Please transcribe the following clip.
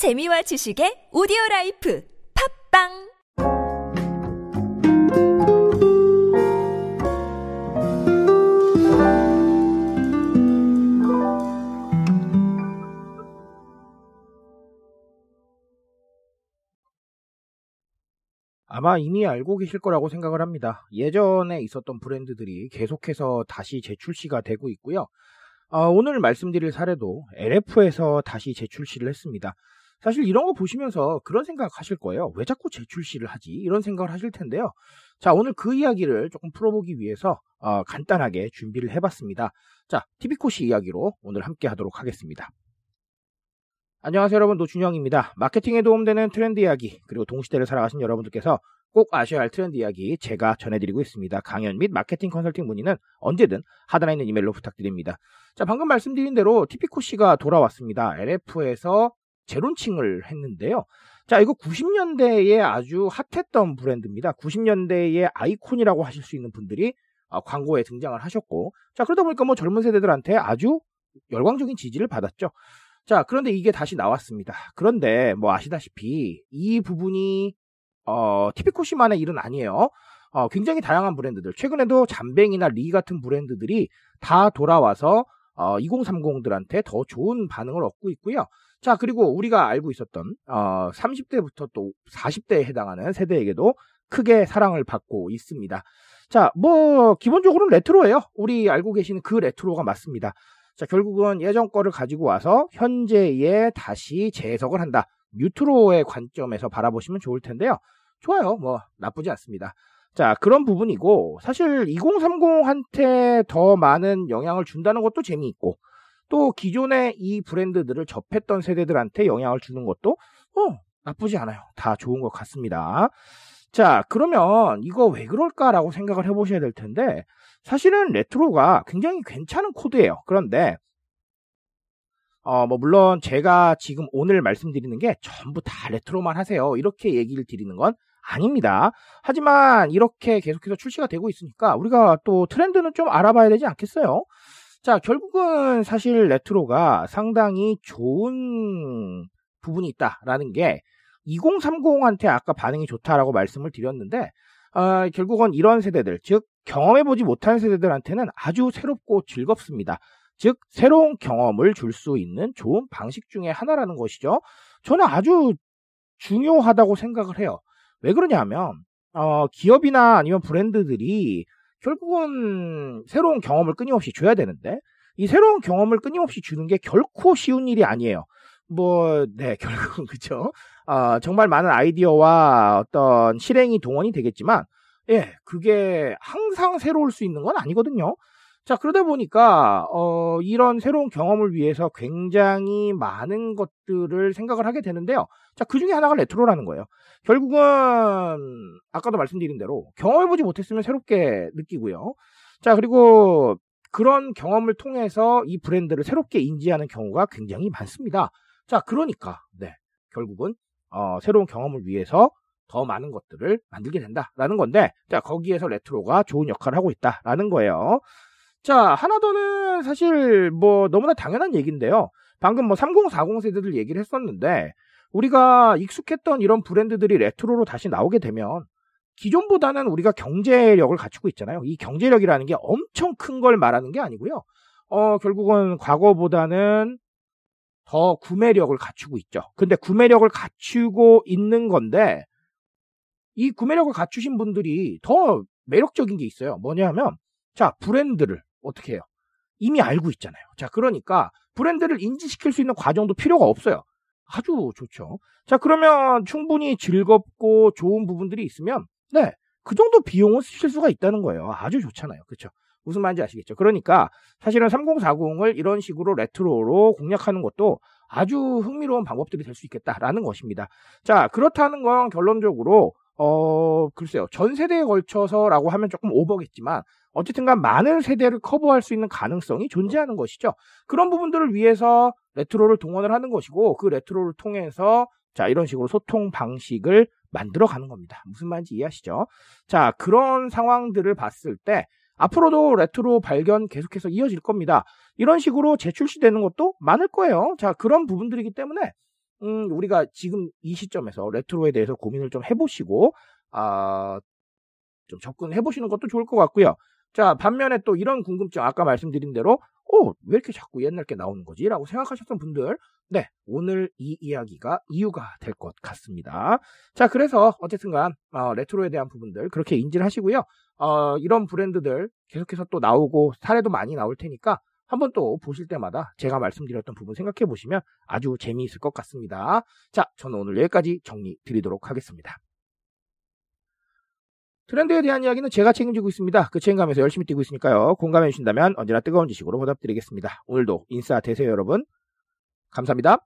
재미와 지식의 오디오라이프 팝빵! 아마 이미 알고 계실 거라고 생각을 합니다. 예전에 있었던 브랜드들이 계속해서 다시 재출시가 되고 있고요. 오늘 말씀드릴 사례도 LF에서 다시 재출시를 했습니다. 사실 이런 거 보시면서 그런 생각 하실 거예요. 왜 자꾸 재출시를 하지? 이런 생각을 하실 텐데요. 자, 오늘 그 이야기를 조금 풀어보기 위해서 간단하게 준비를 해봤습니다. 자, 티피코시 이야기로 오늘 함께 하도록 하겠습니다. 안녕하세요 여러분, 노준영입니다. 마케팅에 도움되는 트렌드 이야기, 그리고 동시대를 살아가신 여러분들께서 꼭 아셔야 할 트렌드 이야기 제가 전해드리고 있습니다. 강연 및 마케팅 컨설팅 문의는 언제든 하단에 있는 이메일로 부탁드립니다. 자, 방금 말씀드린 대로 티피코시가 돌아왔습니다. LF에서 재론칭을 했는데요. 자, 이거 90년대에 아주 핫했던 브랜드입니다. 90년대의 아이콘이라고 하실 수 있는 분들이 광고에 등장을 하셨고, 자, 그러다 보니까 뭐 젊은 세대들한테 아주 열광적인 지지를 받았죠. 자, 그런데 이게 다시 나왔습니다. 그런데 뭐 아시다시피 이 부분이 티피코시만의 일은 아니에요. 굉장히 다양한 브랜드들, 최근에도 잠뱅이나 리 같은 브랜드들이 다 돌아와서 2030들한테 더 좋은 반응을 얻고 있고요. 자, 그리고 우리가 알고 있었던 30대부터 또 40대에 해당하는 세대에게도 크게 사랑을 받고 있습니다. 자, 뭐 기본적으로는 레트로예요. 우리 알고 계시는 그 레트로가 맞습니다. 자, 결국은 예전 거를 가지고 와서 현재에 다시 재해석을 한다. 뉴트로의 관점에서 바라보시면 좋을 텐데요. 좋아요. 뭐 나쁘지 않습니다. 자, 그런 부분이고, 사실 2030한테 더 많은 영향을 준다는 것도 재미있고, 또 기존에 이 브랜드들을 접했던 세대들한테 영향을 주는 것도 나쁘지 않아요. 다 좋은 것 같습니다. 자, 그러면 이거 왜 그럴까라고 생각을 해보셔야 될 텐데, 사실은 레트로가 굉장히 괜찮은 코드예요. 그런데 뭐 물론 제가 지금 오늘 말씀드리는 게 전부 다 레트로만 하세요, 이렇게 얘기를 드리는 건 아닙니다. 하지만 이렇게 계속해서 출시가 되고 있으니까 우리가 또 트렌드는 좀 알아봐야 되지 않겠어요? 자, 결국은 사실 레트로가 상당히 좋은 부분이 있다라는 게, 2030한테 아까 반응이 좋다라고 말씀을 드렸는데, 결국은 이런 세대들, 즉 경험해보지 못한 세대들한테는 아주 새롭고 즐겁습니다. 즉 새로운 경험을 줄 수 있는 좋은 방식 중에 하나라는 것이죠. 저는 아주 중요하다고 생각을 해요. 왜 그러냐면 기업이나 아니면 브랜드들이 결국은 새로운 경험을 끊임없이 줘야 되는데, 이 새로운 경험을 끊임없이 주는 게 결코 쉬운 일이 아니에요. 뭐, 네, 결국은 그쵸. 정말 많은 아이디어와 어떤 실행이 동원이 되겠지만, 예, 그게 항상 새로울 수 있는 건 아니거든요. 자, 그러다 보니까 이런 새로운 경험을 위해서 굉장히 많은 것들을 생각을 하게 되는데요. 자, 그 중에 하나가 레트로라는 거예요. 결국은 아까도 말씀드린 대로 경험해보지 못했으면 새롭게 느끼고요. 자, 그리고 그런 경험을 통해서 이 브랜드를 새롭게 인지하는 경우가 굉장히 많습니다. 자, 그러니까 네, 결국은 새로운 경험을 위해서 더 많은 것들을 만들게 된다라는 건데, 자, 거기에서 레트로가 좋은 역할을 하고 있다라는 거예요. 자, 하나 더는 사실 뭐 너무나 당연한 얘기인데요. 방금 뭐 3040 세대들 얘기를 했었는데, 우리가 익숙했던 이런 브랜드들이 레트로로 다시 나오게 되면 기존보다는 우리가 경제력을 갖추고 있잖아요. 이 경제력이라는 게 엄청 큰 걸 말하는 게 아니고요. 결국은 과거보다는 더 구매력을 갖추고 있죠. 근데 구매력을 갖추고 있는 건데, 이 구매력을 갖추신 분들이 더 매력적인 게 있어요. 뭐냐면, 자, 브랜드를 어떻게 해요? 이미 알고 있잖아요. 자, 그러니까 브랜드를 인지시킬 수 있는 과정도 필요가 없어요. 아주 좋죠. 자, 그러면 충분히 즐겁고 좋은 부분들이 있으면, 네, 그 정도 비용은 쓰실 수가 있다는 거예요. 아주 좋잖아요. 그렇죠? 무슨 말인지 아시겠죠? 그러니까 사실은 3040을 이런 식으로 레트로로 공략하는 것도 아주 흥미로운 방법들이 될 수 있겠다라는 것입니다. 자, 그렇다는 건 결론적으로 글쎄요, 전 세대에 걸쳐서라고 하면 조금 오버겠지만, 어쨌든간 많은 세대를 커버할 수 있는 가능성이 존재하는 것이죠. 그런 부분들을 위해서 레트로를 동원을 하는 것이고, 그 레트로를 통해서 자, 이런 식으로 소통 방식을 만들어 가는 겁니다. 무슨 말인지 이해하시죠? 자, 그런 상황들을 봤을 때 앞으로도 레트로 발견 계속해서 이어질 겁니다. 이런 식으로 재출시되는 것도 많을 거예요. 자, 그런 부분들이기 때문에 우리가 지금 이 시점에서 레트로에 대해서 고민을 좀 해보시고 좀 접근해보시는 것도 좋을 것 같고요. 자, 반면에 또 이런 궁금증, 아까 말씀드린 대로 왜 이렇게 자꾸 옛날 게 나오는 거지? 라고 생각하셨던 분들, 네, 오늘 이 이야기가 이유가 될 것 같습니다. 자, 그래서 어쨌든 간 레트로에 대한 부분들 그렇게 인지를 하시고요. 이런 브랜드들 계속해서 또 나오고 사례도 많이 나올 테니까 한번 또 보실 때마다 제가 말씀드렸던 부분 생각해 보시면 아주 재미있을 것 같습니다. 자, 저는 오늘 여기까지 정리 드리도록 하겠습니다. 트렌드에 대한 이야기는 제가 책임지고 있습니다. 그 책임감에서 열심히 뛰고 있으니까요. 공감해 주신다면 언제나 뜨거운 지식으로 보답드리겠습니다. 오늘도 인싸 되세요, 여러분. 감사합니다.